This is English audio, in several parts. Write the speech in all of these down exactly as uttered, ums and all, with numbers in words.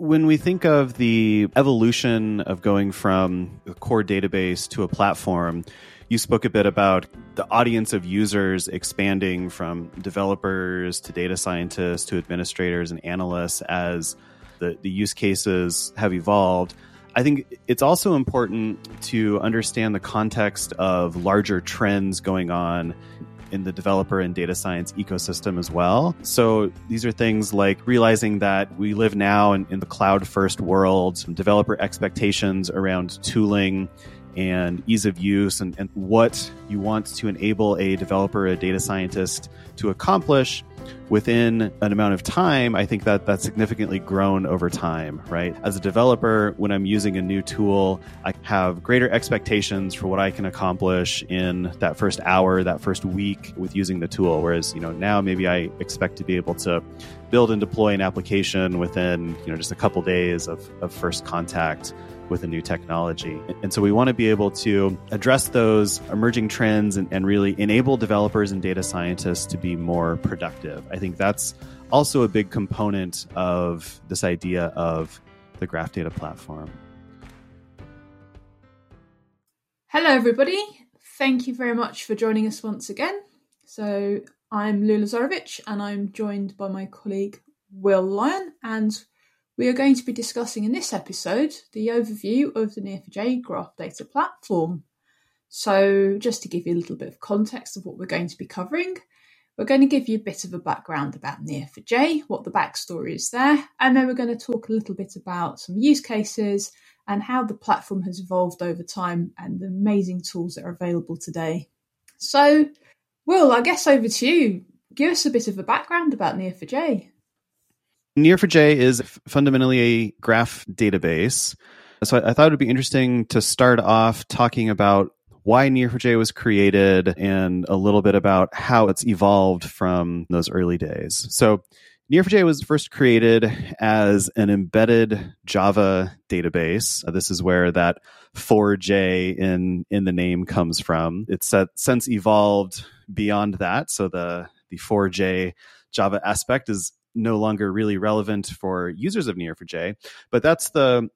When we think of the evolution of going from a core database to a platform, you spoke a bit about the audience of users expanding from developers to data scientists to administrators and analysts as the, the use cases have evolved. I think it's also important to understand the context of larger trends going on in the developer and data science ecosystem as well. So these are things like realizing that we live now in, in the cloud-first world, some developer expectations around tooling and ease of use and, and what you want to enable a developer, a data scientist to accomplish within an amount of time. I think that that's significantly grown over time, right? As a developer, when I'm using a new tool, I have greater expectations for what I can accomplish in that first hour, that first week with using the tool. Whereas, you know, now maybe I expect to be able to build and deploy an application within, you know, just a couple days of, of first contact with a new technology. And so we want to be able to address those emerging trends and, and really enable developers and data scientists to be more productive. I think that's also a big component of this idea of the Graph Data Platform. Hello, everybody. Thank you very much for joining us once again. So I'm Lula Zorovic, and I'm joined by my colleague, Will Lyon, and we are going to be discussing in this episode the overview of the Neo four j Graph Data Platform. So just to give you a little bit of context of what we're going to be covering, we're going to give you a bit of a background about Neo four j, what the backstory is there, and then we're going to talk a little bit about some use cases and how the platform has evolved over time and the amazing tools that are available today. So, Will, I guess over to you. Give us a bit of a background about Neo four j. Neo four j is fundamentally a graph database. So I thought it would be interesting to start off talking about why Neo four j was created and a little bit about how it's evolved from those early days. So Neo four j was first created as an embedded Java database. This is where that four j in, in the name comes from. It's since evolved beyond that. So the, the four j Java aspect is no longer really relevant for users of Neo four j, but that's the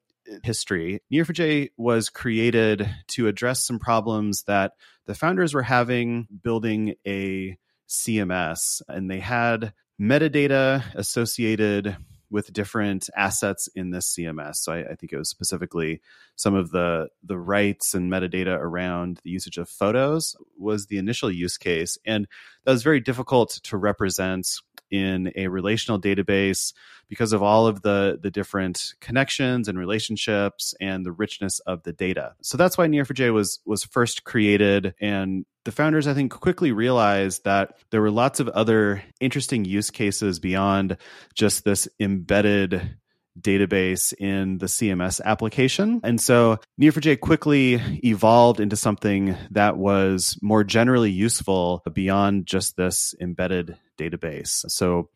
history. Neo four j was created to address some problems that the founders were having building a C M S, and they had metadata associated with different assets in this C M S. So I, I think it was specifically some of the, the rights and metadata around the usage of photos was the initial use case. And that was very difficult to represent in a relational database because of all of the, the different connections and relationships and the richness of the data. So that's why Neo four j was, was first created. And the founders, I think, quickly realized that there were lots of other interesting use cases beyond just this embedded database in the C M S application. And so Neo four j quickly evolved into something that was more generally useful beyond just this embedded database. So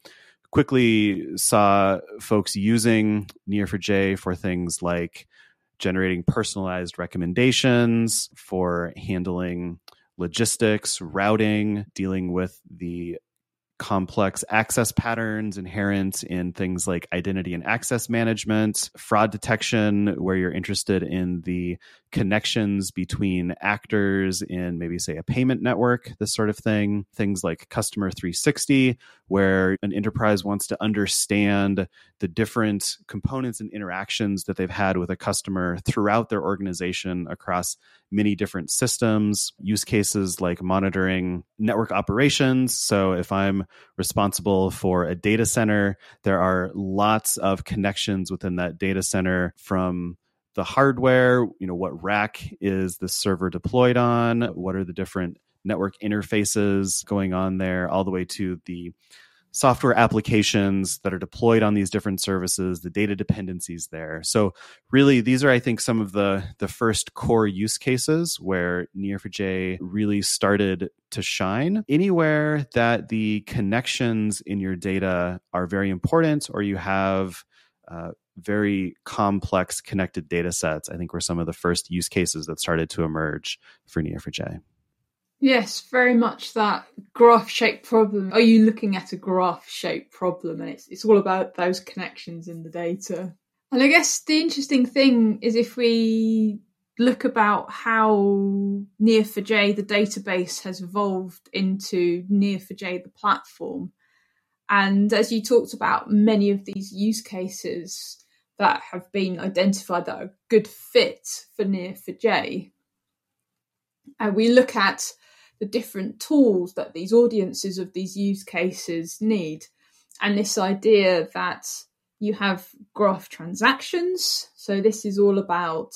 quickly saw folks using Neo four j for things like generating personalized recommendations, for handling logistics, routing, dealing with the complex access patterns inherent in things like identity and access management, fraud detection, where you're interested in the connections between actors in maybe, say, a payment network, this sort of thing. Things like Customer three sixty, where an enterprise wants to understand the different components and interactions that they've had with a customer throughout their organization across many different systems. Use cases like monitoring network operations. So if I'm responsible for a data center, there are lots of connections within that data center, from the hardware, you know, what rack is the server deployed on, what are the different network interfaces going on there, all the way to the software applications that are deployed on these different services, the data dependencies there. So really, these are, I think, some of the, the first core use cases where Neo four j really started to shine. Anywhere that the connections in your data are very important, or you have uh, very complex connected data sets, I think were some of the first use cases that started to emerge for Neo four j. Yes, very much that graph shape problem. Are you looking at a graph shape problem? And it's it's all about those connections in the data. And I guess the interesting thing is if we look about how Neo four j, the database, has evolved into Neo four j, the platform. And as you talked about, many of these use cases that have been identified that are a good fit for Neo four j. And we look at the different tools that these audiences of these use cases need. And this idea that you have graph transactions. So this is all about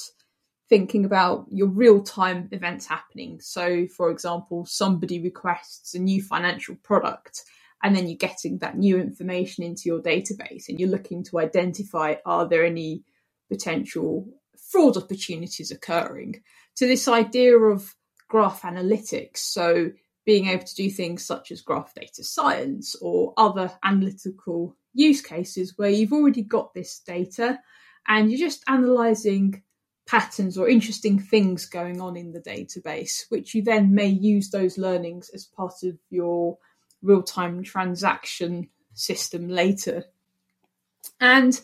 thinking about your real-time events happening. So, for example, somebody requests a new financial product, and then you're getting that new information into your database, and you're looking to identify, are there any potential fraud opportunities occurring? So this idea of graph analytics, so being able to do things such as graph data science or other analytical use cases where you've already got this data and you're just analysing patterns or interesting things going on in the database, which you then may use those learnings as part of your real-time transaction system later. And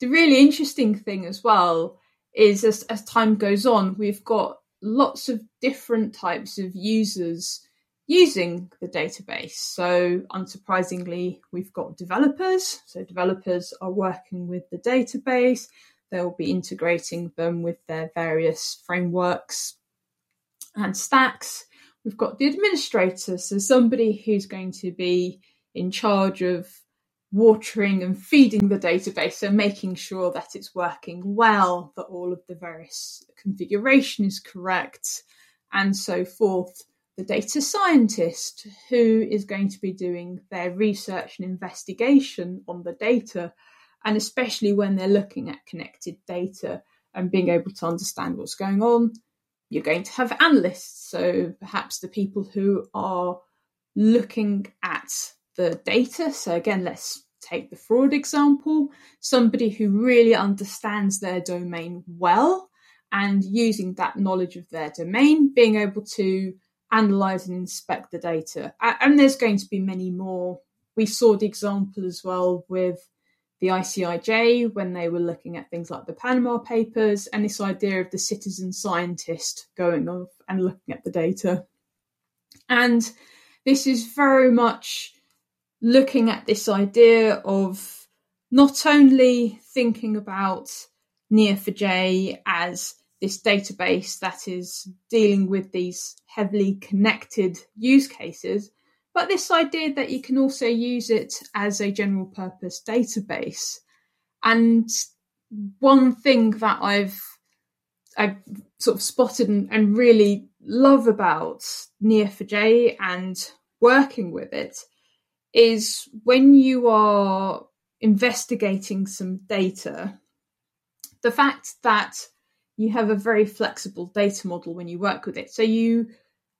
the really interesting thing as well is as, as time goes on, we've got lots of different types of users using the database. So unsurprisingly, we've got developers. So developers are working with the database. They'll be integrating them with their various frameworks and stacks. We've got the administrator, so somebody who's going to be in charge of watering and feeding the database, so making sure that it's working well, that all of the various configuration is correct, and so forth. The data scientist, who is going to be doing their research and investigation on the data, and especially when they're looking at connected data and being able to understand what's going on. You're going to have analysts, so perhaps the people who are looking at the data. So again, let's take the fraud example. Somebody who really understands their domain well and using that knowledge of their domain, being able to analyse and inspect the data. And there's going to be many more. We saw the example as well with the I C I J when they were looking at things like the Panama Papers and this idea of the citizen scientist going off and looking at the data. And this is very much looking at this idea of not only thinking about Neo four j as this database that is dealing with these heavily connected use cases, but this idea that you can also use it as a general purpose database. And one thing that I've, I've sort of spotted and, and really love about Neo four j and working with it is when you are investigating some data, the fact that you have a very flexible data model when you work with it. So you,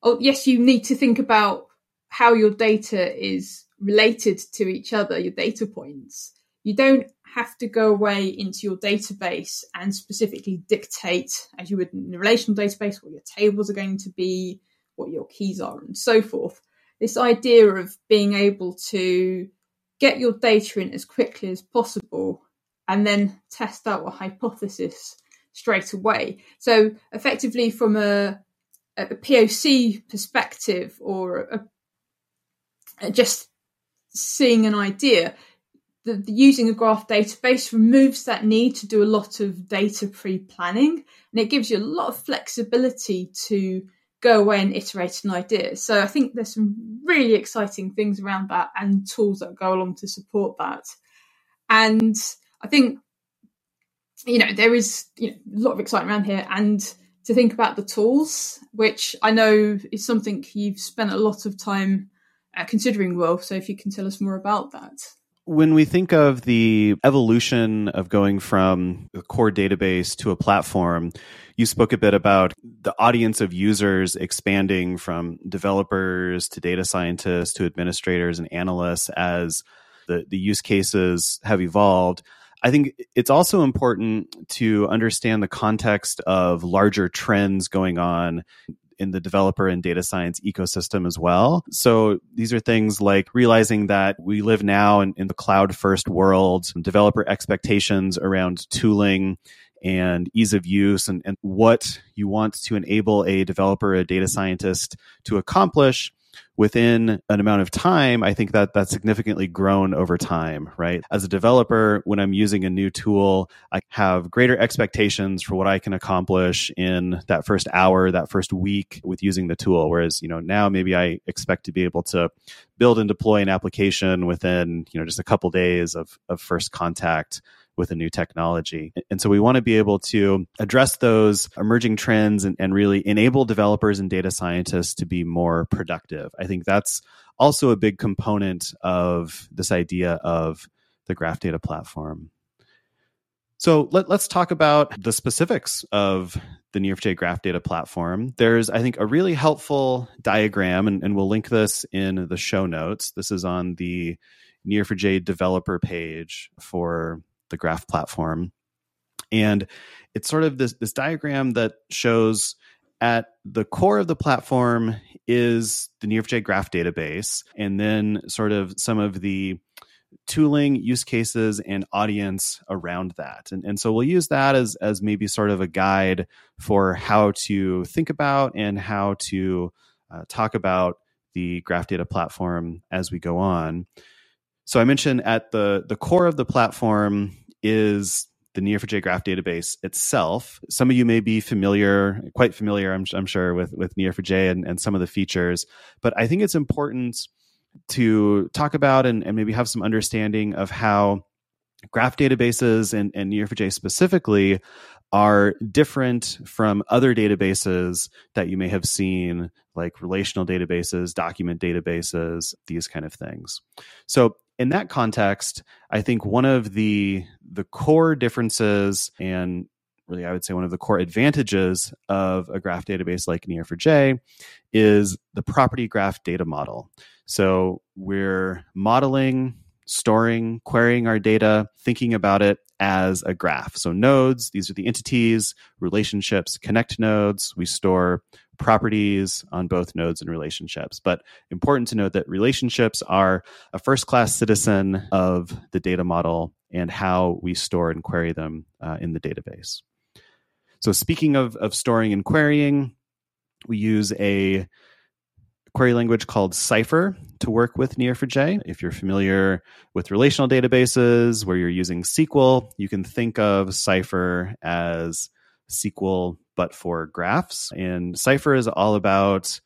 oh yes, you need to think about how your data is related to each other, your data points. You don't have to go away into your database and specifically dictate, as you would in a relational database, what your tables are going to be, what your keys are, and so forth. This idea of being able to get your data in as quickly as possible and then test out a hypothesis straight away. So effectively from a, a P O C perspective or a, a just seeing an idea, the, the using a graph database removes that need to do a lot of data pre-planning, and it gives you a lot of flexibility to go away and iterate an idea. So I think there's some really exciting things around that and tools that go along to support that. And I think you know, there is you know, a lot of excitement around here, and to think about the tools, which I know is something you've spent a lot of time uh, considering, Will. So if you can tell us more about that. When we think of the evolution of going from a core database to a platform, you spoke a bit about the audience of users expanding from developers to data scientists to administrators and analysts as the, the use cases have evolved. I think it's also important to understand the context of larger trends going on in the developer and data science ecosystem as well. So these are things like realizing that we live now in, in the cloud-first world, developer expectations around tooling and ease of use, and, and what you want to enable a developer, a data scientist to accomplish within an amount of time. I think that that's significantly grown over time, right? As a developer, when I'm using a new tool, I have greater expectations for what I can accomplish in that first hour, that first week with using the tool. Whereas, you know, now maybe I expect to be able to build and deploy an application within, you know, just a couple days of, of first contact with a new technology. And so we want to be able to address those emerging trends and, and really enable developers and data scientists to be more productive. I think that's also a big component of this idea of the Graph Data Platform. So let, let's talk about the specifics of the Neo four j Graph Data Platform. There's, I think, a really helpful diagram, and, and we'll link this in the show notes. This is on the Neo four j developer page for the graph platform. And it's sort of this, this diagram that shows at the core of the platform is the Neo four j graph database, and then sort of some of the tooling, use cases, and audience around that. And, and so we'll use that as, as maybe sort of a guide for how to think about and how to uh, talk about the graph data platform as we go on. So I mentioned at the, the core of the platform is the Neo four j graph database itself. Some of you may be familiar, quite familiar, I'm, I'm sure, with, with Neo four j and, and some of the features. But I think it's important to talk about and, and maybe have some understanding of how graph databases and, and Neo four j specifically are different from other databases that you may have seen, like relational databases, document databases, these kind of things. So in that context, I think one of the the core differences, and really I would say one of the core advantages of a graph database like Neo four j, is the property graph data model. So we're modeling, storing, querying our data, thinking about it as a graph. So nodes, these are the entities, relationships, connect nodes. We store properties on both nodes and relationships. But important to note that relationships are a first-class citizen of the data model and how we store and query them uh, in the database. So speaking of, of storing and querying, we use a query language called Cypher to work with Neo four j. If you're familiar with relational databases where you're using S Q L, you can think of Cypher as S Q L but for graphs. And Cypher is all about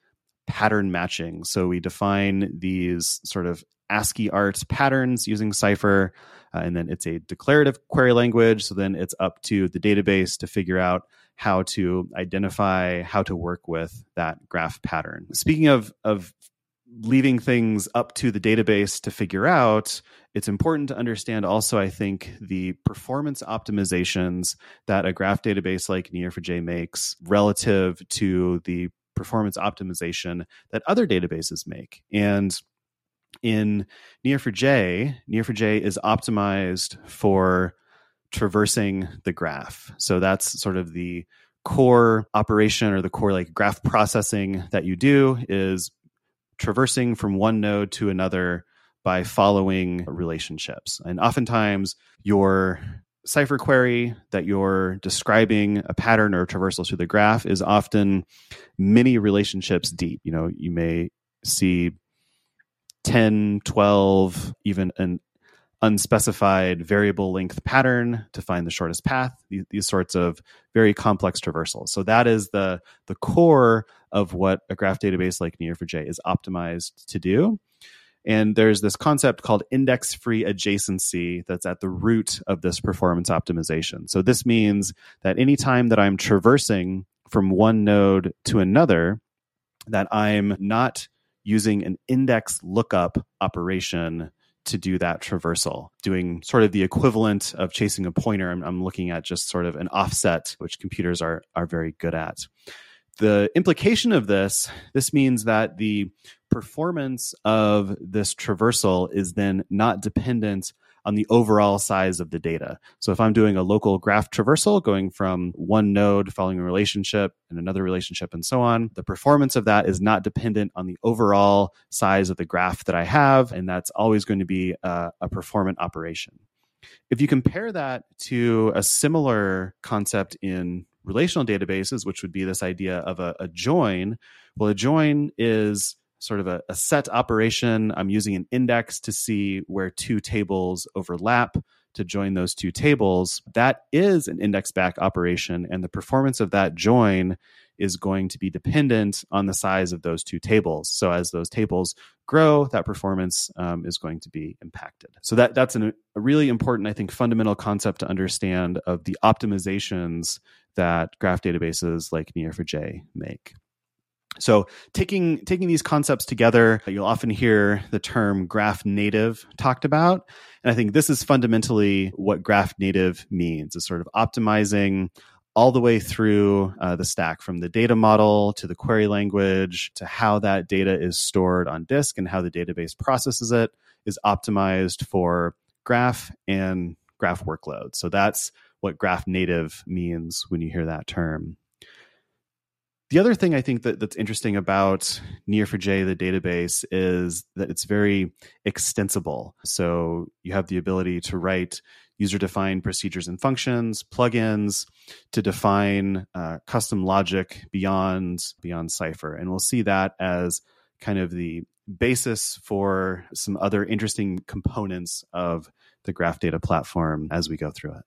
pattern matching. So we define these sort of ASCII art patterns using Cypher, uh, and then it's a declarative query language. So then it's up to the database to figure out how to identify, how to work with that graph pattern. Speaking of, of leaving things up to the database to figure out, it's important to understand also, I think, the performance optimizations that a graph database like Neo four j makes relative to the performance optimization that other databases make. And in Neo four j, Neo four j is optimized for traversing the graph. So that's sort of the core operation, or the core like graph processing that you do, is traversing from one node to another by following relationships. And oftentimes your Cypher query that you're describing a pattern or a traversal through the graph is often many relationships deep. You know, you may see ten, twelve, even an unspecified variable length pattern to find the shortest path, these, these sorts of very complex traversals. So that is the, the core of what a graph database like Neo four j is optimized to do. And there's this concept called index-free adjacency that's at the root of this performance optimization. So this means that anytime that I'm traversing from one node to another, that I'm not using an index lookup operation to do that traversal, doing sort of the equivalent of chasing a pointer. I'm, I'm looking at just sort of an offset, which computers are are very good at. The implication of this, this means that the performance of this traversal is then not dependent on the overall size of the data. So if I'm doing a local graph traversal going from one node following a relationship and another relationship and so on, the performance of that is not dependent on the overall size of the graph that I have. And that's always going to be a, a performant operation. If you compare that to a similar concept in relational databases, which would be this idea of a, a join, well, a join is sort of a, a set operation. I'm using an index to see where two tables overlap to join those two tables. That is an index back operation, and the performance of that join is going to be dependent on the size of those two tables. So as those tables grow, that performance um, is going to be impacted. So that that's an, a really important, I think, fundamental concept to understand of the optimizations that graph databases like Neo four j make. So taking taking these concepts together, you'll often hear the term graph native talked about. And I think this is fundamentally what graph native means, is sort of optimizing all the way through uh, the stack, from the data model to the query language to how that data is stored on disk and how the database processes it, is optimized for graph and graph workloads. So that's what graph native means when you hear that term. The other thing I think that, that's interesting about Neo four j, the database, is that it's very extensible. So you have the ability to write user-defined procedures and functions, plugins, to define uh, custom logic beyond, beyond Cypher. And we'll see that as kind of the basis for some other interesting components of the graph data platform as we go through it.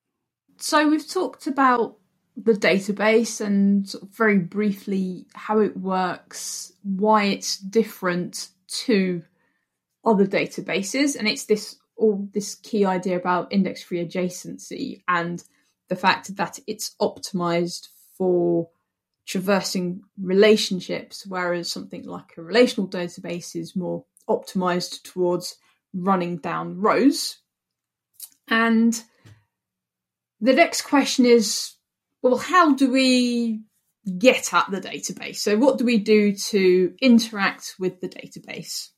So we've talked about the database and sort of very briefly how it works, why it's different to other databases. And it's this all this key idea about index-free adjacency and the fact that it's optimized for traversing relationships, whereas something like a relational database is more optimized towards running down rows. And the next question is, well, how do we get at the database? So what do we do to interact with the database?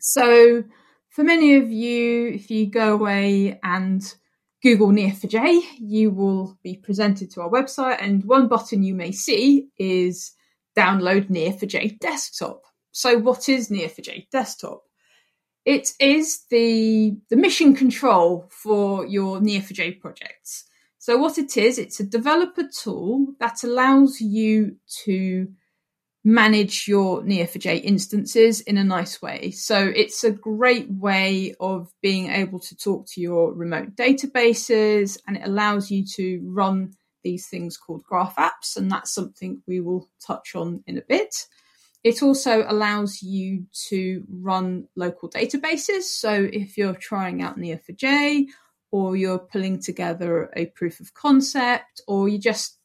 So for many of you, if you go away and Google Neo four j, you will be presented to our website. And one button you may see is download Neo four j Desktop. So what is Neo four j Desktop? It is the, the mission control for your Neo four j projects. So what it is, it's a developer tool that allows you to manage your Neo four j instances in a nice way. So it's a great way of being able to talk to your remote databases, and it allows you to run these things called graph apps, and that's something we will touch on in a bit. It also allows you to run local databases. So if you're trying out Neo four j, or you're pulling together a proof of concept, or you're just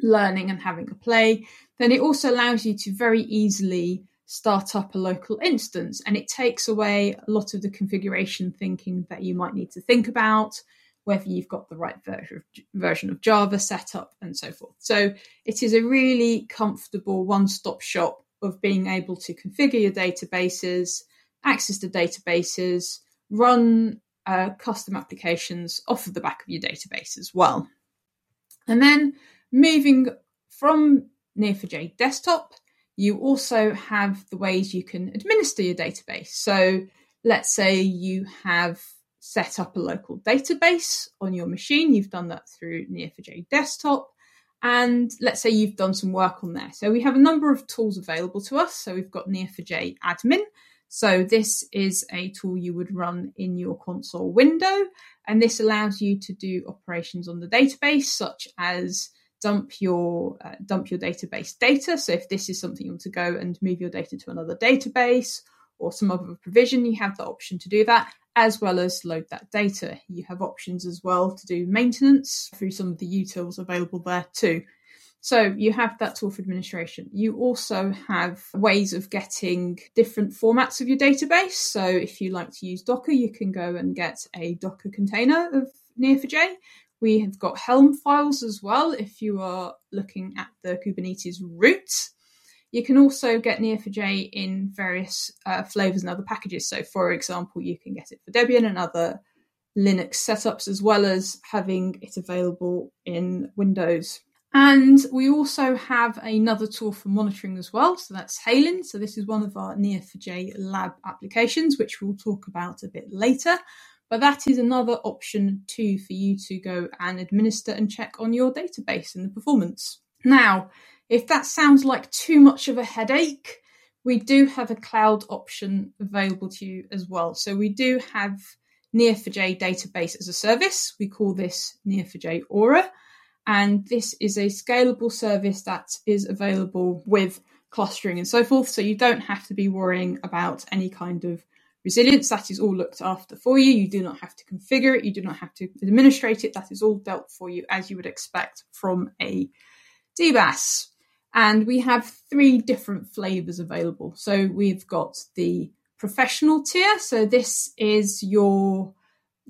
learning and having a play, then it also allows you to very easily start up a local instance. And it takes away a lot of the configuration thinking that you might need to think about, whether you've got the right ver- version of Java set up and so forth. So it is a really comfortable one-stop shop of being able to configure your databases, access the databases, run Uh, custom applications off of the back of your database as well. And then moving from Neo four j Desktop, you also have the ways you can administer your database. So let's say you have set up a local database on your machine. You've done that through Neo four j Desktop. And let's say you've done some work on there. So we have a number of tools available to us. So we've got Neo four j Admin. So this is a tool you would run in your console window, and this allows you to do operations on the database, such as dump your uh, dump your database data. So if this is something you want to go and move your data to another database or some other provision, you have the option to do that, as well as load that data. You have options as well to do maintenance through some of the utils available there too. So you have that tool for administration. You also have ways of getting different formats of your database. So if you like to use Docker, you can go and get a Docker container of Neo four j. We have got Helm files as well, if you are looking at the Kubernetes root. You can also get Neo four j in various uh, flavors and other packages. So, for example, you can get it for Debian and other Linux setups, as well as having it available in Windows. And we also have another tool for monitoring as well. So that's Halin. So this is one of our Neo four j lab applications, which we'll talk about a bit later. But that is another option too for you to go and administer and check on your database and the performance. Now, if that sounds like too much of a headache, we do have a cloud option available to you as well. So we do have Neo four j database as a service. We call this Neo four j Aura. And this is a scalable service that is available with clustering and so forth. So you don't have to be worrying about any kind of resilience. That is all looked after for you. You do not have to configure it. You do not have to administrate it. That is all dealt for you as you would expect from a D B A S. And we have three different flavors available. So we've got the professional tier. So this is your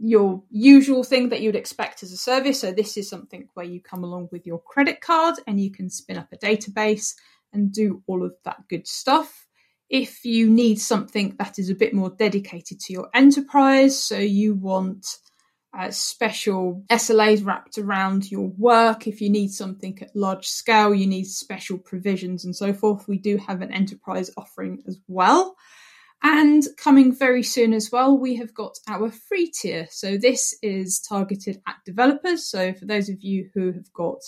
your usual thing that you'd expect as a service. So this is something where you come along with your credit card and you can spin up a database and do all of that good stuff. If you need something that is a bit more dedicated to your enterprise, so you want uh, special S L As wrapped around your work, if you need something at large scale, you need special provisions and so forth, we do have an enterprise offering as well. And coming very soon as well, we have got our free tier. So this is targeted at developers. So for those of you who have got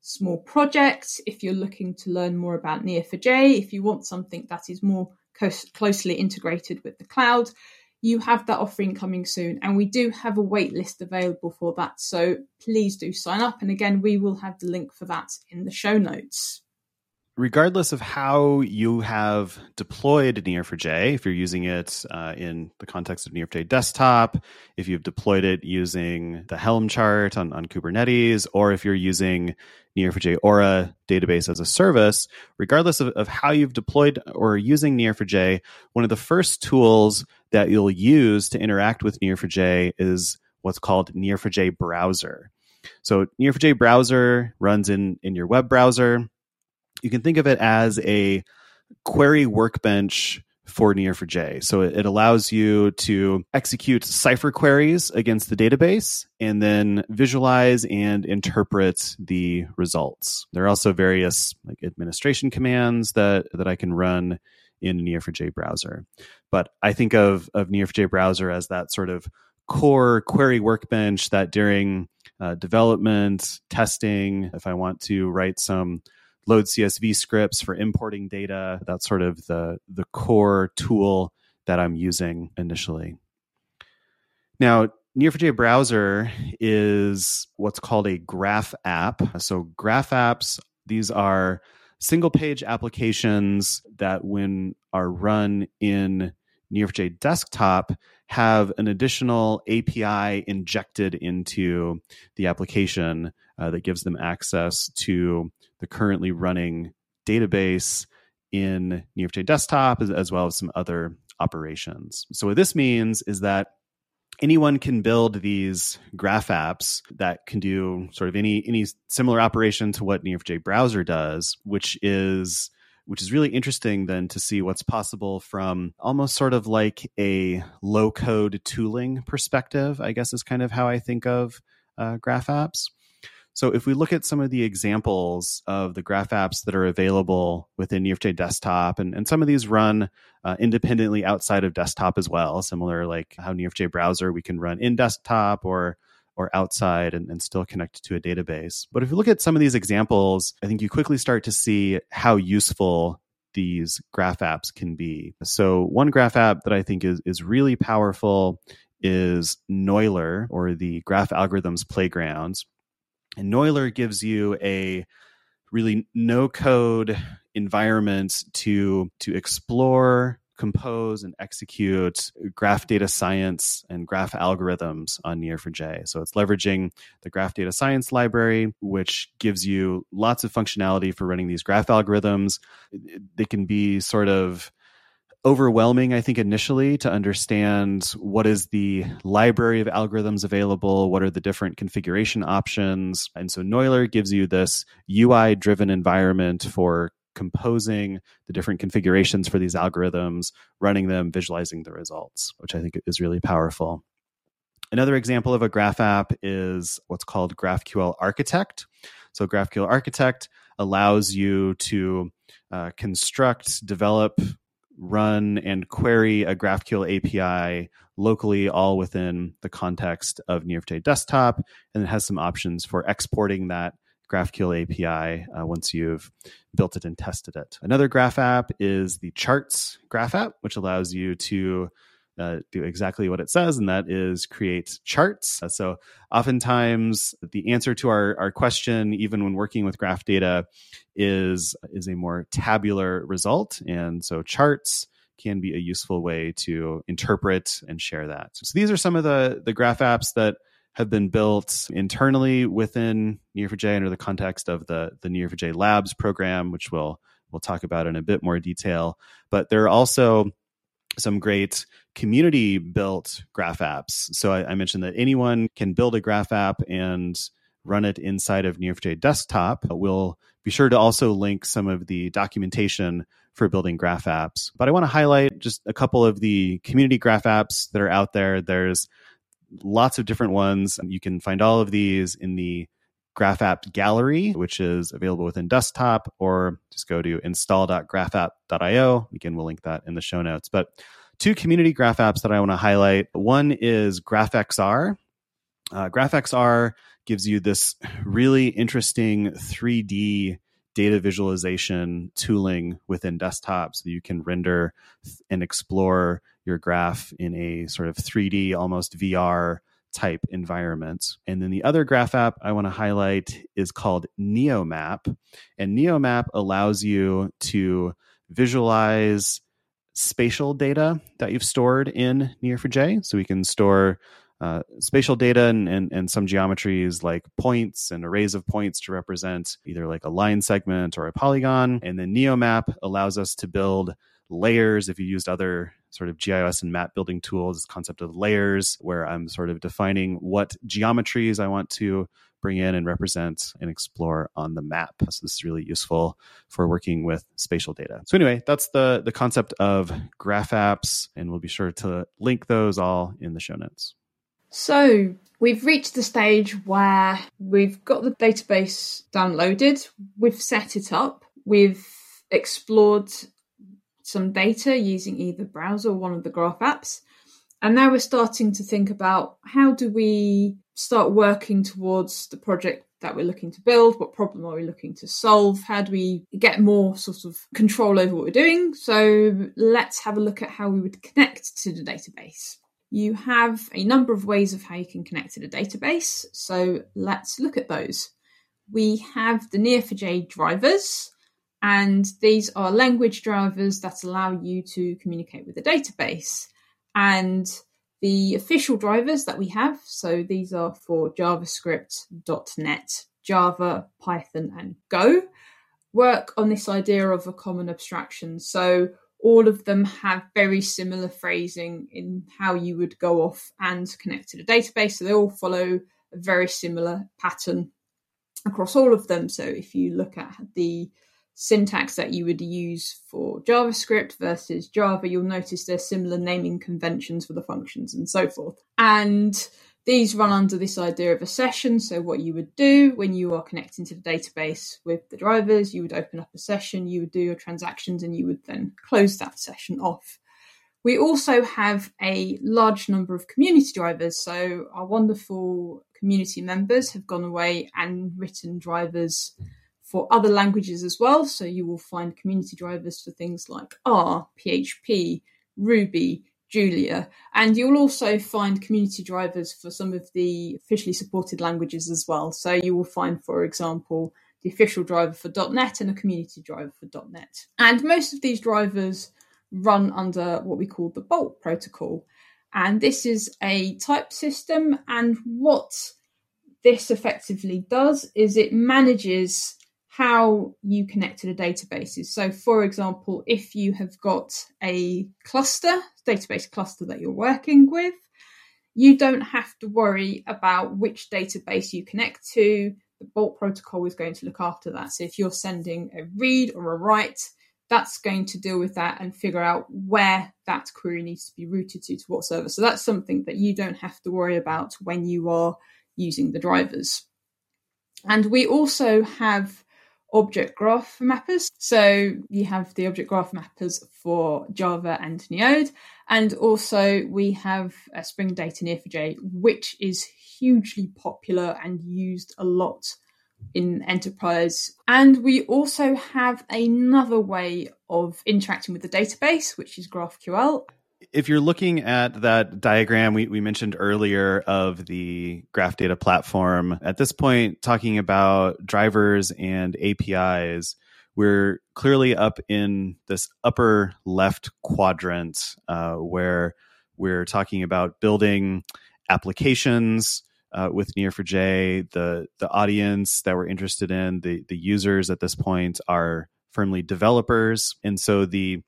small projects, if you're looking to learn more about Neo four j, if you want something that is more co- closely integrated with the cloud, you have that offering coming soon. And we do have a wait list available for that. So please do sign up. And again, we will have the link for that in the show notes. Regardless of how you have deployed Neo four j, if you're using it uh, in the context of Neo four j Desktop, if you've deployed it using the Helm chart on, on Kubernetes, or if you're using Neo four j Aura database as a service, regardless of, of how you've deployed or using Neo four j, one of the first tools that you'll use to interact with Neo four j is what's called Neo four j Browser. So Neo four j Browser runs in, in your web browser. You can think of it as a query workbench for Neo four j. So it allows you to execute Cypher queries against the database and then visualize and interpret the results. There are also various like administration commands that, that I can run in Neo four j Browser. But I think of, of Neo four j Browser as that sort of core query workbench that during uh, development, testing, if I want to write some load C S V scripts for importing data. That's sort of the, the core tool that I'm using initially. Now, Neo four j Browser is what's called a graph app. So graph apps, these are single page applications that when are run in Neo four j Desktop have an additional A P I injected into the application uh, that gives them access to the currently running database in Neo four j Desktop, as, as well as some other operations. So what this means is that anyone can build these graph apps that can do sort of any any similar operation to what Neo four j Browser does, which is which is really interesting then to see what's possible from almost sort of like a low-code tooling perspective, I guess is kind of how I think of uh, graph apps. So if we look at some of the examples of the graph apps that are available within Neo four j Desktop, and, and some of these run uh, independently outside of Desktop as well, similar like how Neo four j Browser we can run in Desktop or or outside and, and still connect to a database. But if you look at some of these examples, I think you quickly start to see how useful these graph apps can be. So one graph app that I think is, is really powerful is Neuler, or the Graph Algorithms Playgrounds. And Neuler gives you a really no-code environment to, to explore, compose and execute graph data science and graph algorithms on Neo four j. So it's leveraging the graph data science library, which gives you lots of functionality for running these graph algorithms. They can be sort of overwhelming, I think, initially to understand what is the library of algorithms available, what are the different configuration options. And so Neuler gives you this U I-driven environment for composing the different configurations for these algorithms, running them, visualizing the results, which I think is really powerful. Another example of a graph app is what's called GraphQL Architect. So GraphQL Architect allows you to uh, construct, develop, run, and query a GraphQL A P I locally, all within the context of Neo four j Desktop. And it has some options for exporting that GraphQL A P I uh, once you've built it and tested it. Another graph app is the Charts graph app, which allows you to Uh, do exactly what it says, and that is create charts. Uh, so oftentimes the answer to our, our question, even when working with graph data, is, is a more tabular result. And so charts can be a useful way to interpret and share that. So these are some of the, the graph apps that have been built internally within Neo four j under the context of the, the Neo four j Labs program, which we'll, we'll talk about in a bit more detail. But there are also some great community-built graph apps. So I, I mentioned that anyone can build a graph app and run it inside of Neo four j Desktop. We'll be sure to also link some of the documentation for building graph apps. But I want to highlight just a couple of the community graph apps that are out there. There's lots of different ones. You can find all of these in the Graph App Gallery, which is available within Desktop, or just go to install dot graph app dot io. Again, we'll link that in the show notes. But two community graph apps that I want to highlight. One is GraphXR. Uh, GraphXR gives you this really interesting three D data visualization tooling within Desktop so that you can render and explore your graph in a sort of three D, almost V R type environments. And then the other graph app I want to highlight is called NeoMap. And NeoMap allows you to visualize spatial data that you've stored in Neo four j. So we can store uh, spatial data and, and, and some geometries like points and arrays of points to represent either like a line segment or a polygon. And then NeoMap allows us to build layers. If you used other sort of G I S and map building tools, this concept of layers, where I'm sort of defining what geometries I want to bring in and represent and explore on the map. So this is really useful for working with spatial data. So anyway, that's the, the concept of graph apps, and we'll be sure to link those all in the show notes. So we've reached the stage where we've got the database downloaded, we've set it up, we've explored some data using either browser or one of the graph apps. And now we're starting to think about how do we start working towards the project that we're looking to build? What problem are we looking to solve? How do we get more sort of control over what we're doing? So let's have a look at how we would connect to the database. You have a number of ways of how you can connect to the database. So let's look at those. We have the Neo four j drivers. And these are language drivers that allow you to communicate with the database. And the official drivers that we have, so these are for JavaScript, dot net, Java, Python, and Go, work on this idea of a common abstraction. So all of them have very similar phrasing in how you would go off and connect to the database. So they all follow a very similar pattern across all of them. So if you look at the syntax that you would use for JavaScript versus Java, you'll notice there's similar naming conventions for the functions and so forth. And these run under this idea of a session. So what you would do when you are connecting to the database with the drivers, you would open up a session, you would do your transactions, and you would then close that session off. We also have a large number of community drivers. So our wonderful community members have gone away and written drivers for other languages as well. So you will find community drivers for things like R, P H P, Ruby, Julia, and you'll also find community drivers for some of the officially supported languages as well. So you will find, for example, the official driver for dot net and a community driver for dot net. And most of these drivers run under what we call the Bolt protocol. And this is a type system. And what this effectively does is it manages how you connect to the databases. So for example, if you have got a cluster, database cluster that you're working with, you don't have to worry about which database you connect to. the Bolt protocol is going to look after that. So if you're sending a read or a write, that's going to deal with that and figure out where that query needs to be routed to, to what server. So that's something that you don't have to worry about when you are using the drivers. And we also have object graph mappers. So you have the object graph mappers for Java and Neode. And also we have a Spring Data Neo four j, which is hugely popular and used a lot in enterprise. And we also have another way of interacting with the database, which is GraphQL. If you're looking at that diagram we, we mentioned earlier of the graph data platform, at this point, talking about drivers and A P Is, we're clearly up in this upper left quadrant uh, where we're talking about building applications uh, with Neo four j. The, the audience that we're interested in, the, the users at this point are firmly developers. And so the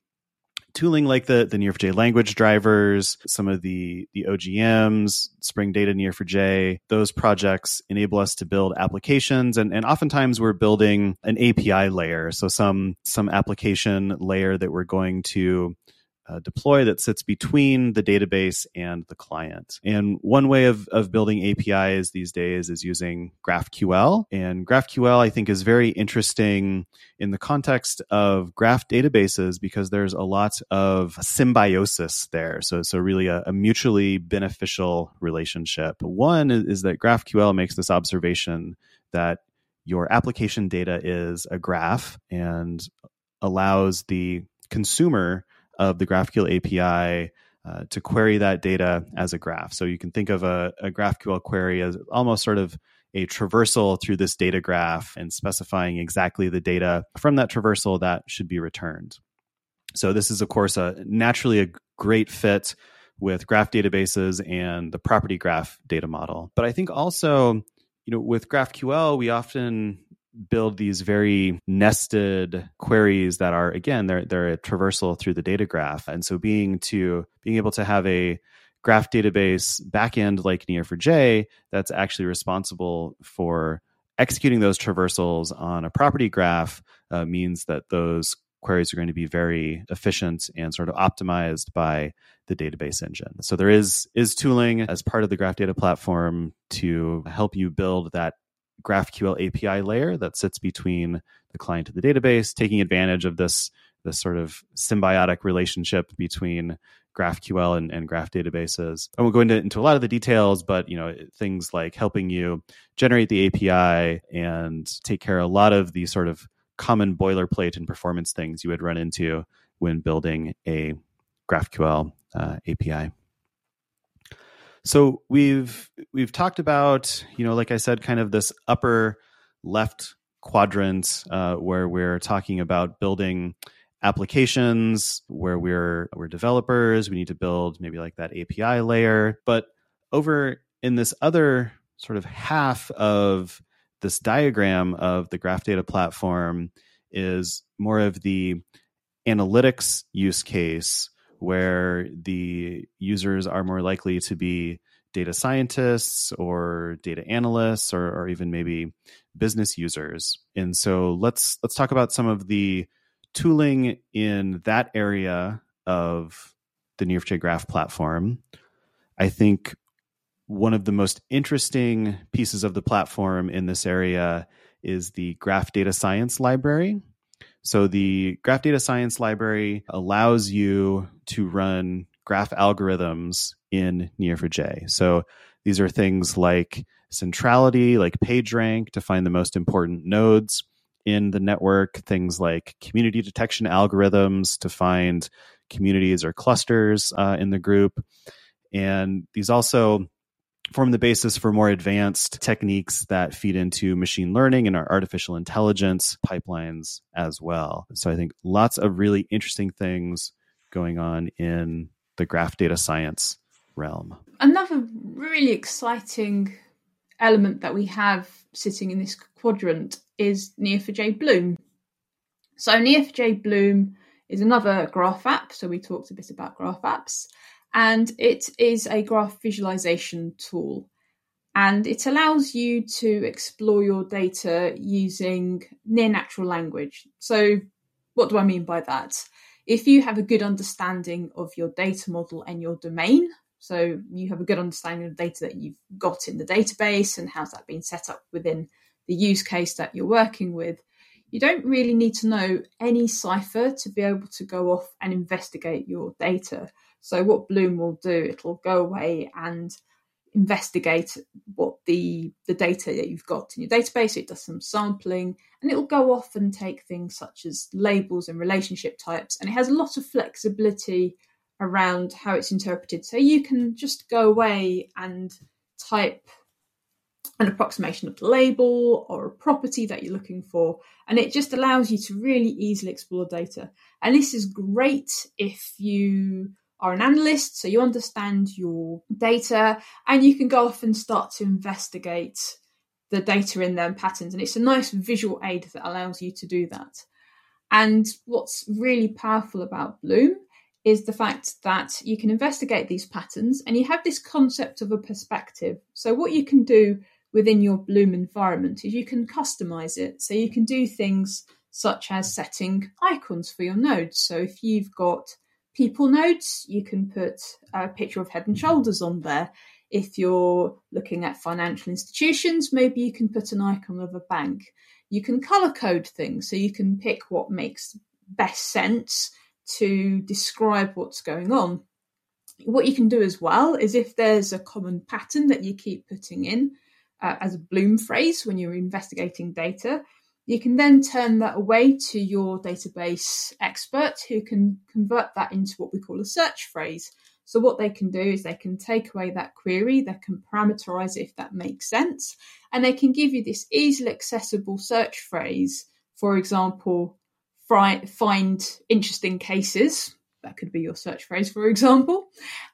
tooling like the, the Neo four j language drivers, some of the, the O G Ms, Spring Data Neo four j, those projects enable us to build applications. And, and oftentimes we're building an A P I layer. So some, some application layer that we're going to uh, deploy that sits between the database and the client. And one way of, of building A P Is these days is using GraphQL. And GraphQL, I think, is very interesting in the context of graph databases because there's a lot of symbiosis there. So, so really a, a mutually beneficial relationship. One is, is that GraphQL makes this observation that your application data is a graph and allows the consumer of the GraphQL A P I uh, to query that data as a graph. So you can think of a, a GraphQL query as almost sort of a traversal through this data graph and specifying exactly the data from that traversal that should be returned. So this is, of course, a naturally a great fit with graph databases and the property graph data model. But I think also, you know, with GraphQL, we often build these very nested queries that are, again, they're they're a traversal through the data graph. And so being to being able to have a graph database backend like Neo four j that's actually responsible for executing those traversals on a property graph uh, means that those queries are going to be very efficient and sort of optimized by the database engine. So there is is tooling as part of the graph data platform to help you build that GraphQL A P I layer that sits between the client and the database, taking advantage of this, this sort of symbiotic relationship between GraphQL and, and graph databases. I won't go into, into a lot of the details, but you know, things like helping you generate the A P I and take care of a lot of the sort of common boilerplate and performance things you would run into when building a GraphQL uh, A P I. So we've we've talked about, you know, like I said, kind of this upper left quadrant uh, where we're talking about building applications, where we're we're developers. We need to build maybe like that A P I layer. But over in this other sort of half of this diagram of the graph data platform is more of the analytics use case, where the users are more likely to be data scientists or data analysts or, or even maybe business users. And so let's let's talk about some of the tooling in that area of the Neo four j Graph platform. I think one of the most interesting pieces of the platform in this area is the Graph Data Science Library. So the Graph Data Science Library allows you to run graph algorithms in Neo four j. So these are things like centrality, like PageRank to find the most important nodes in the network, things like community detection algorithms to find communities or clusters uh, in the group. And these also form the basis for more advanced techniques that feed into machine learning and our artificial intelligence pipelines as well. So I think lots of really interesting things going on in the graph data science realm. Another really exciting element that we have sitting in this quadrant is Neo four j Bloom. So Neo four j Bloom is another graph app. So we talked a bit about graph apps. And it is a graph visualization tool. And it allows you to explore your data using near natural language. So what do I mean by that? If you have a good understanding of your data model and your domain, so you have a good understanding of the data that you've got in the database and how's that been set up within the use case that you're working with, you don't really need to know any Cypher to be able to go off and investigate your data. So what Bloom will do, it'll go away and investigate what the, the data that you've got in your database. It does some sampling and it'll go off and take things such as labels and relationship types. And it has a lot of flexibility around how it's interpreted. So you can just go away and type an approximation of the label or a property that you're looking for. And it just allows you to really easily explore data. And this is great if you are an analyst, so you understand your data and you can go off and start to investigate the data in their patterns. And it's a nice visual aid that allows you to do that. And what's really powerful about Bloom is the fact that you can investigate these patterns and you have this concept of a perspective. So what you can do within your Bloom environment is you can customize it. So you can do things such as setting icons for your nodes. So if you've got people nodes, you can put a picture of Head and Shoulders on there. If you're looking at financial institutions, maybe you can put an icon of a bank. You can color code things, so you can pick what makes best sense to describe what's going on. What you can do as well is if there's a common pattern that you keep putting in uh, as a Bloom phrase when you're investigating data, you can then turn that away to your database expert who can convert that into what we call a search phrase. So what they can do is they can take away that query, they can parameterize it if that makes sense, and they can give you this easily accessible search phrase. For example, find interesting cases. That could be your search phrase, for example.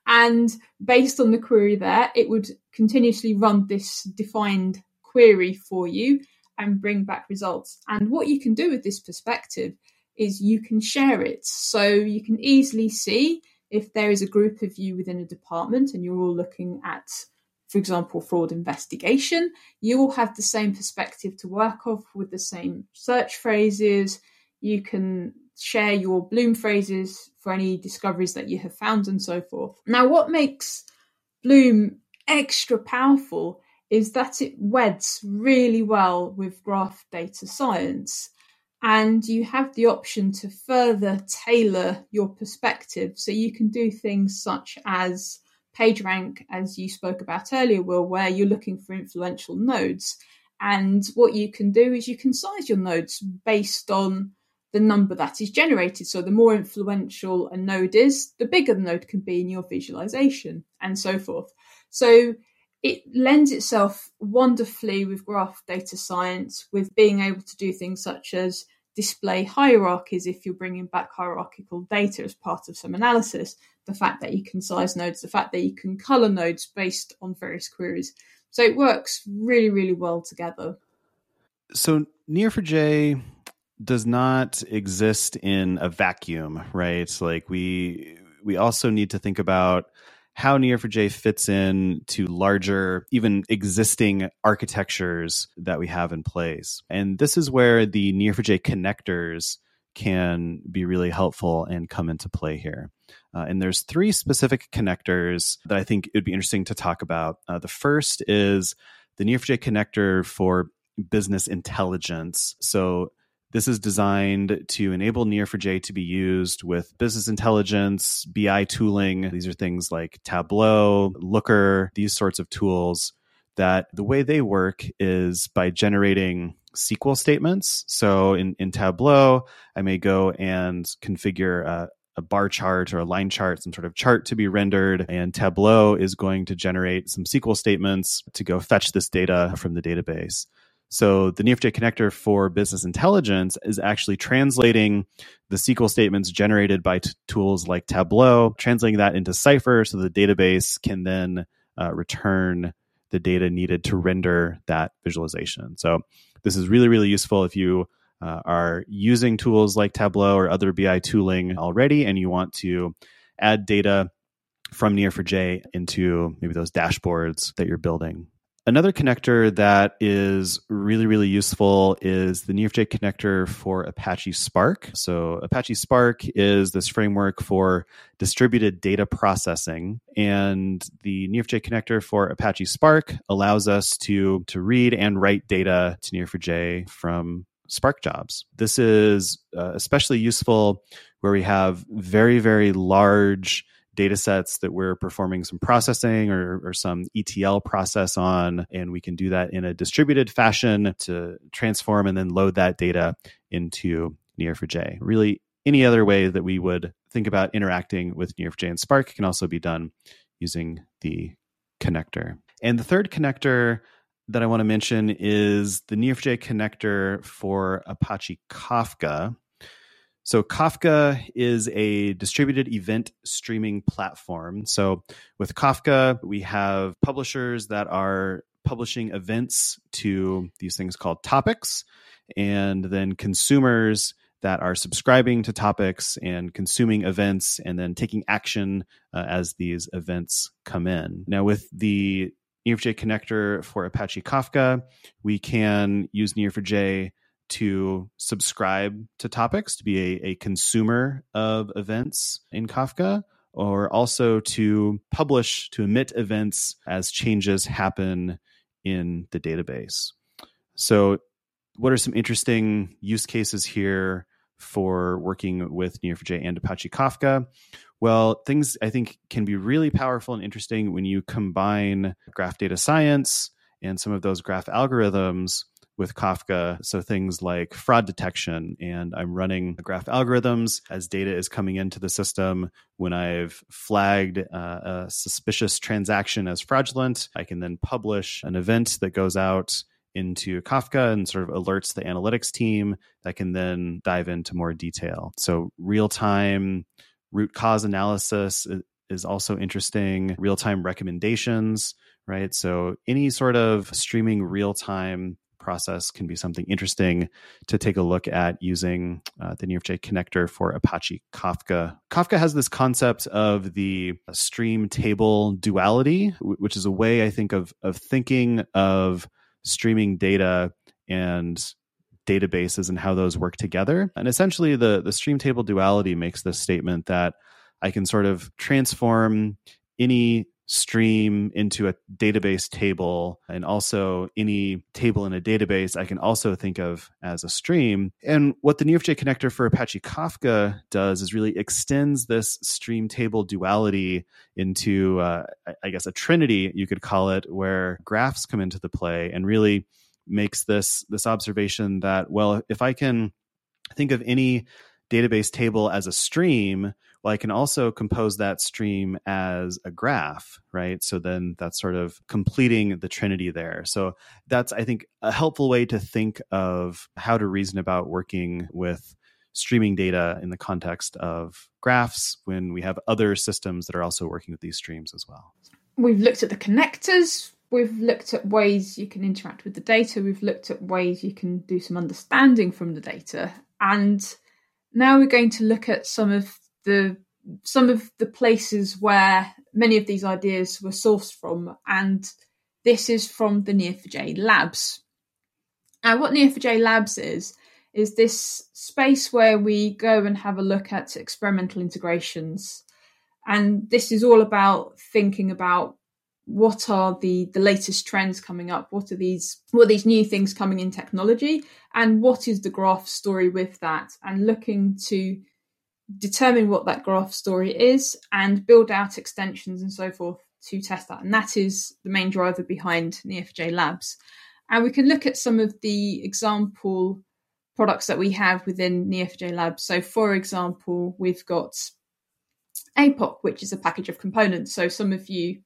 And based on the query there, it would continuously run this defined query for you and bring back results. And what you can do with this perspective is you can share it. So you can easily see if there is a group of you within a department and you're all looking at, for example, fraud investigation, you all have the same perspective to work off with the same search phrases. You can share your Bloom phrases for any discoveries that you have found and so forth. Now, what makes Bloom extra powerful is that it weds really well with graph data science, and you have the option to further tailor your perspective. So you can do things such as PageRank, as you spoke about earlier, Will, where you're looking for influential nodes. And what you can do is you can size your nodes based on the number that is generated. So the more influential a node is, the bigger the node can be in your visualization and so forth. So it lends itself wonderfully with graph data science, with being able to do things such as display hierarchies if you're bringing back hierarchical data as part of some analysis, the fact that you can size nodes, the fact that you can color nodes based on various queries. So it works really, really well together. So Neo four j does not exist in a vacuum, right? Like we we also need to think about how Neo four j fits in to larger, even existing architectures that we have in place. And this is where the Neo four j connectors can be really helpful and come into play here. Uh, and there's three specific connectors that I think it would be interesting to talk about. Uh, the first is the Neo four j connector for business intelligence. So this is designed to enable Neo four j to be used with business intelligence, B I tooling. These are things like Tableau, Looker, these sorts of tools that the way they work is by generating S Q L statements. So in, in Tableau, I may go and configure a, a bar chart or a line chart, some sort of chart to be rendered. And Tableau is going to generate some S Q L statements to go fetch this data from the database. So the Neo four j connector for business intelligence is actually translating the S Q L statements generated by t- tools like Tableau, translating that into Cypher so the database can then uh, return the data needed to render that visualization. So this is really, really useful if you uh, are using tools like Tableau or other B I tooling already and you want to add data from Neo four j into maybe those dashboards that you're building. Another connector that is really, really useful is the Neo four j connector for Apache Spark. So Apache Spark is this framework for distributed data processing. And the Neo four j connector for Apache Spark allows us to, to read and write data to Neo four j from Spark jobs. This is uh, especially useful where we have very, very large data sets that we're performing some processing or, or some E T L process on, and we can do that in a distributed fashion to transform and then load that data into Neo four j. Really, any other way that we would think about interacting with Neo four j and Spark can also be done using the connector. And the third connector that I want to mention is the Neo four j connector for Apache Kafka. So Kafka is a distributed event streaming platform. So with Kafka, we have publishers that are publishing events to these things called topics, and then consumers that are subscribing to topics and consuming events and then taking action uh, as these events come in. Now with the Neo four j connector for Apache Kafka, we can use Neo four j to subscribe to topics, to be a, a consumer of events in Kafka, or also to publish, to emit events as changes happen in the database. So what are some interesting use cases here for working with Neo four j and Apache Kafka? Well, things I think can be really powerful and interesting when you combine graph data science and some of those graph algorithms with Kafka. So things like fraud detection, and I'm running graph algorithms as data is coming into the system. When I've flagged uh, a suspicious transaction as fraudulent, I can then publish an event that goes out into Kafka and sort of alerts the analytics team that can then dive into more detail. So real-time root cause analysis is also interesting. Real-time recommendations, right? So any sort of streaming real-time process can be something interesting to take a look at using uh, the Neo four j connector for Apache Kafka. Kafka has this concept of the stream table duality, which is a way, I think, of, of thinking of streaming data and databases and how those work together. And essentially, the, the stream table duality makes this statement that I can sort of transform any stream into a database table, and also any table in a database I can also think of as a stream. And what the Neo four j connector for Apache Kafka does is really extends this stream table duality into, uh, I guess, a trinity, you could call it, where graphs come into the play, and really makes this, this observation that, well, if I can think of any database table as a stream, well, I can also compose that stream as a graph, right? So then that's sort of completing the trinity there. So that's, I think, a helpful way to think of how to reason about working with streaming data in the context of graphs when we have other systems that are also working with these streams as well. We've looked at the connectors. We've looked at ways you can interact with the data. We've looked at ways you can do some understanding from the data. And now we're going to look at some of the some of the places where many of these ideas were sourced from, and this is from the Neo four j Labs. Now, what Neo four j Labs is, is this space where we go and have a look at experimental integrations, and this is all about thinking about what are the, the latest trends coming up, what are these what are these new things coming in technology, and what is the graph story with that, and looking to determine what that graph story is and build out extensions and so forth to test that. And that is the main driver behind Neo four j Labs. And we can look at some of the example products that we have within Neo four j Labs. So for example, we've got A P O C, which is a package of components. So some of you,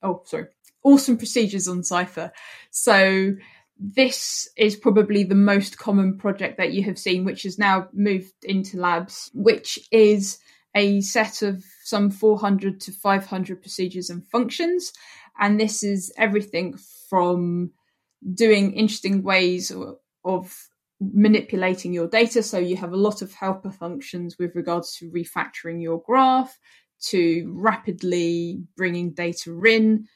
oh, sorry, awesome procedures on Cypher. So this is probably the most common project that you have seen, which has now moved into Labs, which is a set of some four hundred to five hundred procedures and functions. And this is everything from doing interesting ways of manipulating your data. So you have a lot of helper functions with regards to refactoring your graph, to rapidly bringing data in,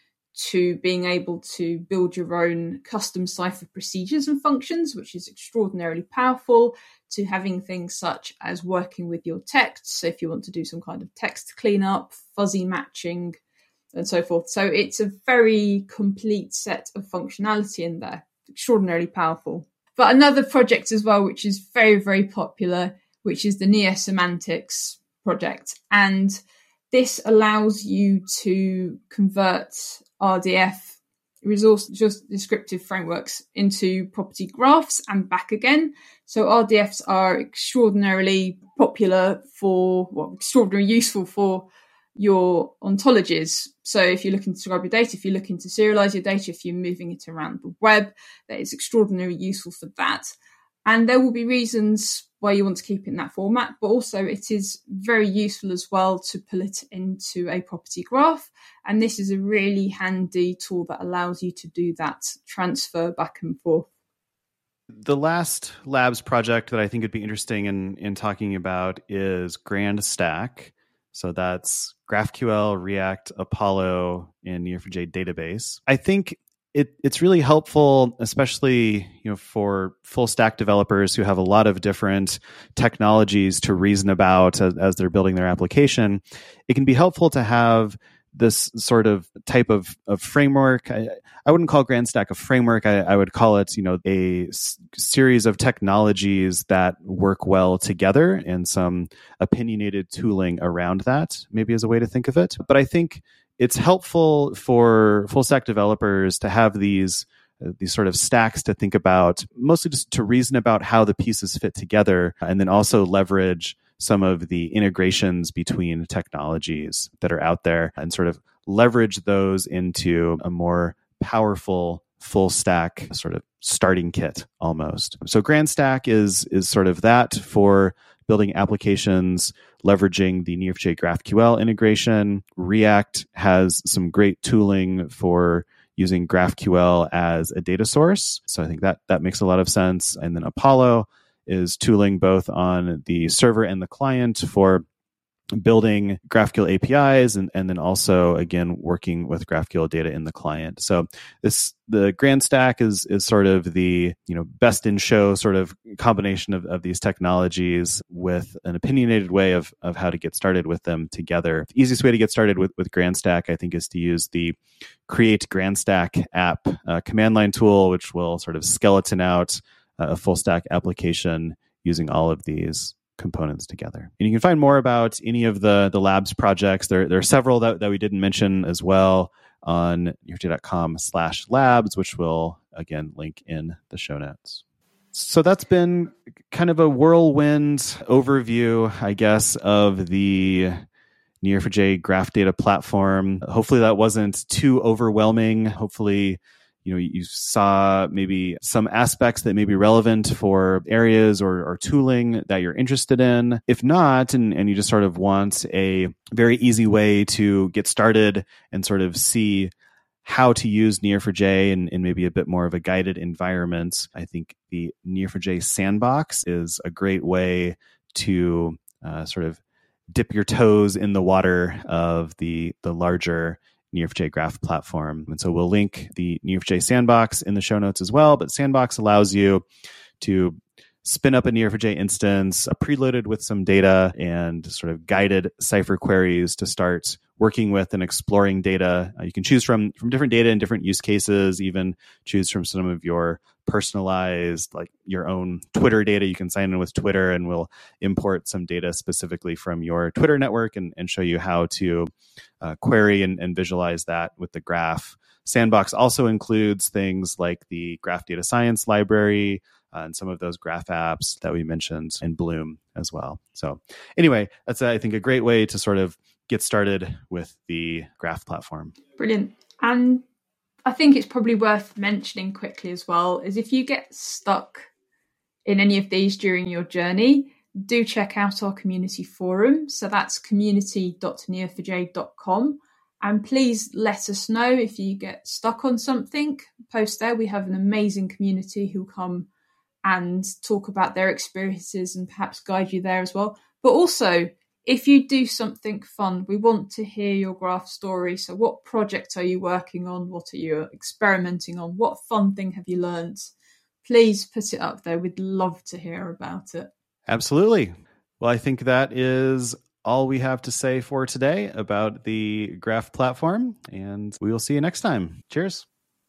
to being able to build your own custom Cypher procedures and functions, which is extraordinarily powerful, to having things such as working with your text. So if you want to do some kind of text cleanup, fuzzy matching, and so forth. So it's a very complete set of functionality in there, extraordinarily powerful. But another project as well, which is very, very popular, which is the NeoSemantics project. And this allows you to convert R D F resource just descriptive frameworks into property graphs and back again. So R D Fs are extraordinarily popular for, well, extraordinarily useful for your ontologies. So if you're looking to describe your data, if you're looking to serialize your data, if you're moving it around the web, that is extraordinarily useful for that. And there will be reasons why you want to keep it in that format, but also it is very useful as well to pull it into a property graph. And this is a really handy tool that allows you to do that transfer back and forth. The last labs project that I think would be interesting in, in talking about is Grand Stack. So that's GraphQL, React, Apollo, and Neo four j database. I think It it's really helpful, especially, you know, for full stack developers who have a lot of different technologies to reason about as, as they're building their application. It can be helpful to have this sort of type of, of framework. I, I wouldn't call Grand Stack a framework. I, I would call it, you know, a s- series of technologies that work well together and some opinionated tooling around that, maybe as a way to think of it. But I think it's helpful for full stack developers to have these uh, these sort of stacks to think about, mostly just to reason about how the pieces fit together, and then also leverage some of the integrations between technologies that are out there and sort of leverage those into a more powerful full stack sort of starting kit almost. So Grand Stack is is sort of that for building applications, leveraging the Neo four j GraphQL integration. React has some great tooling for using GraphQL as a data source. So I think that that makes a lot of sense. And then Apollo is tooling both on the server and the client for building GraphQL A P Is and, and then also, again, working with GraphQL data in the client. So this the Grand Stack is is sort of the, you know, best in show sort of combination of, of these technologies with an opinionated way of of how to get started with them together. The easiest way to get started with, with Grand Stack, I think, is to use the Create Grand Stack app uh, command line tool, which will sort of skeleton out a full stack application using all of these components together. And you can find more about any of the the labs projects. There, there are several that, that we didn't mention as well on neo four j dot com slash labs, which will, again, link in the show notes. So that's been kind of a whirlwind overview, I guess, of the Neo four j graph data platform. Hopefully that wasn't too overwhelming. Hopefully you know, you saw maybe some aspects that may be relevant for areas or, or tooling that you're interested in. If not, and, and you just sort of want a very easy way to get started and sort of see how to use Neo four j in, in maybe a bit more of a guided environment, I think the Neo four j sandbox is a great way to uh, sort of dip your toes in the water of the the larger Neo four j Graph platform. And so we'll link the Neo four j sandbox in the show notes as well. But sandbox allows you to spin up a Neo four j instance, uh, preloaded with some data and sort of guided Cypher queries to start working with and exploring data. Uh, you can choose from, from different data and different use cases, even choose from some of your personalized, like your own Twitter data. You can sign in with Twitter and we'll import some data specifically from your Twitter network and, and show you how to uh, query and, and visualize that with the graph. Sandbox also includes things like the graph data science library, Uh, and some of those graph apps that we mentioned in Bloom as well. So anyway, that's, I think, a great way to sort of get started with the graph platform. Brilliant. And I think it's probably worth mentioning quickly as well is if you get stuck in any of these during your journey, do check out our community forum. So that's community dot neo four j dot com. And please let us know if you get stuck on something. Post there. We have an amazing community who come and talk about their experiences and perhaps guide you there as well. But also, if you do something fun, we want to hear your graph story. So what project are you working on? What are you experimenting on? What fun thing have you learned? Please put it up there. We'd love to hear about it. Absolutely. Well, I think that is all we have to say for today about the Graph platform, and we will see you next time. Cheers.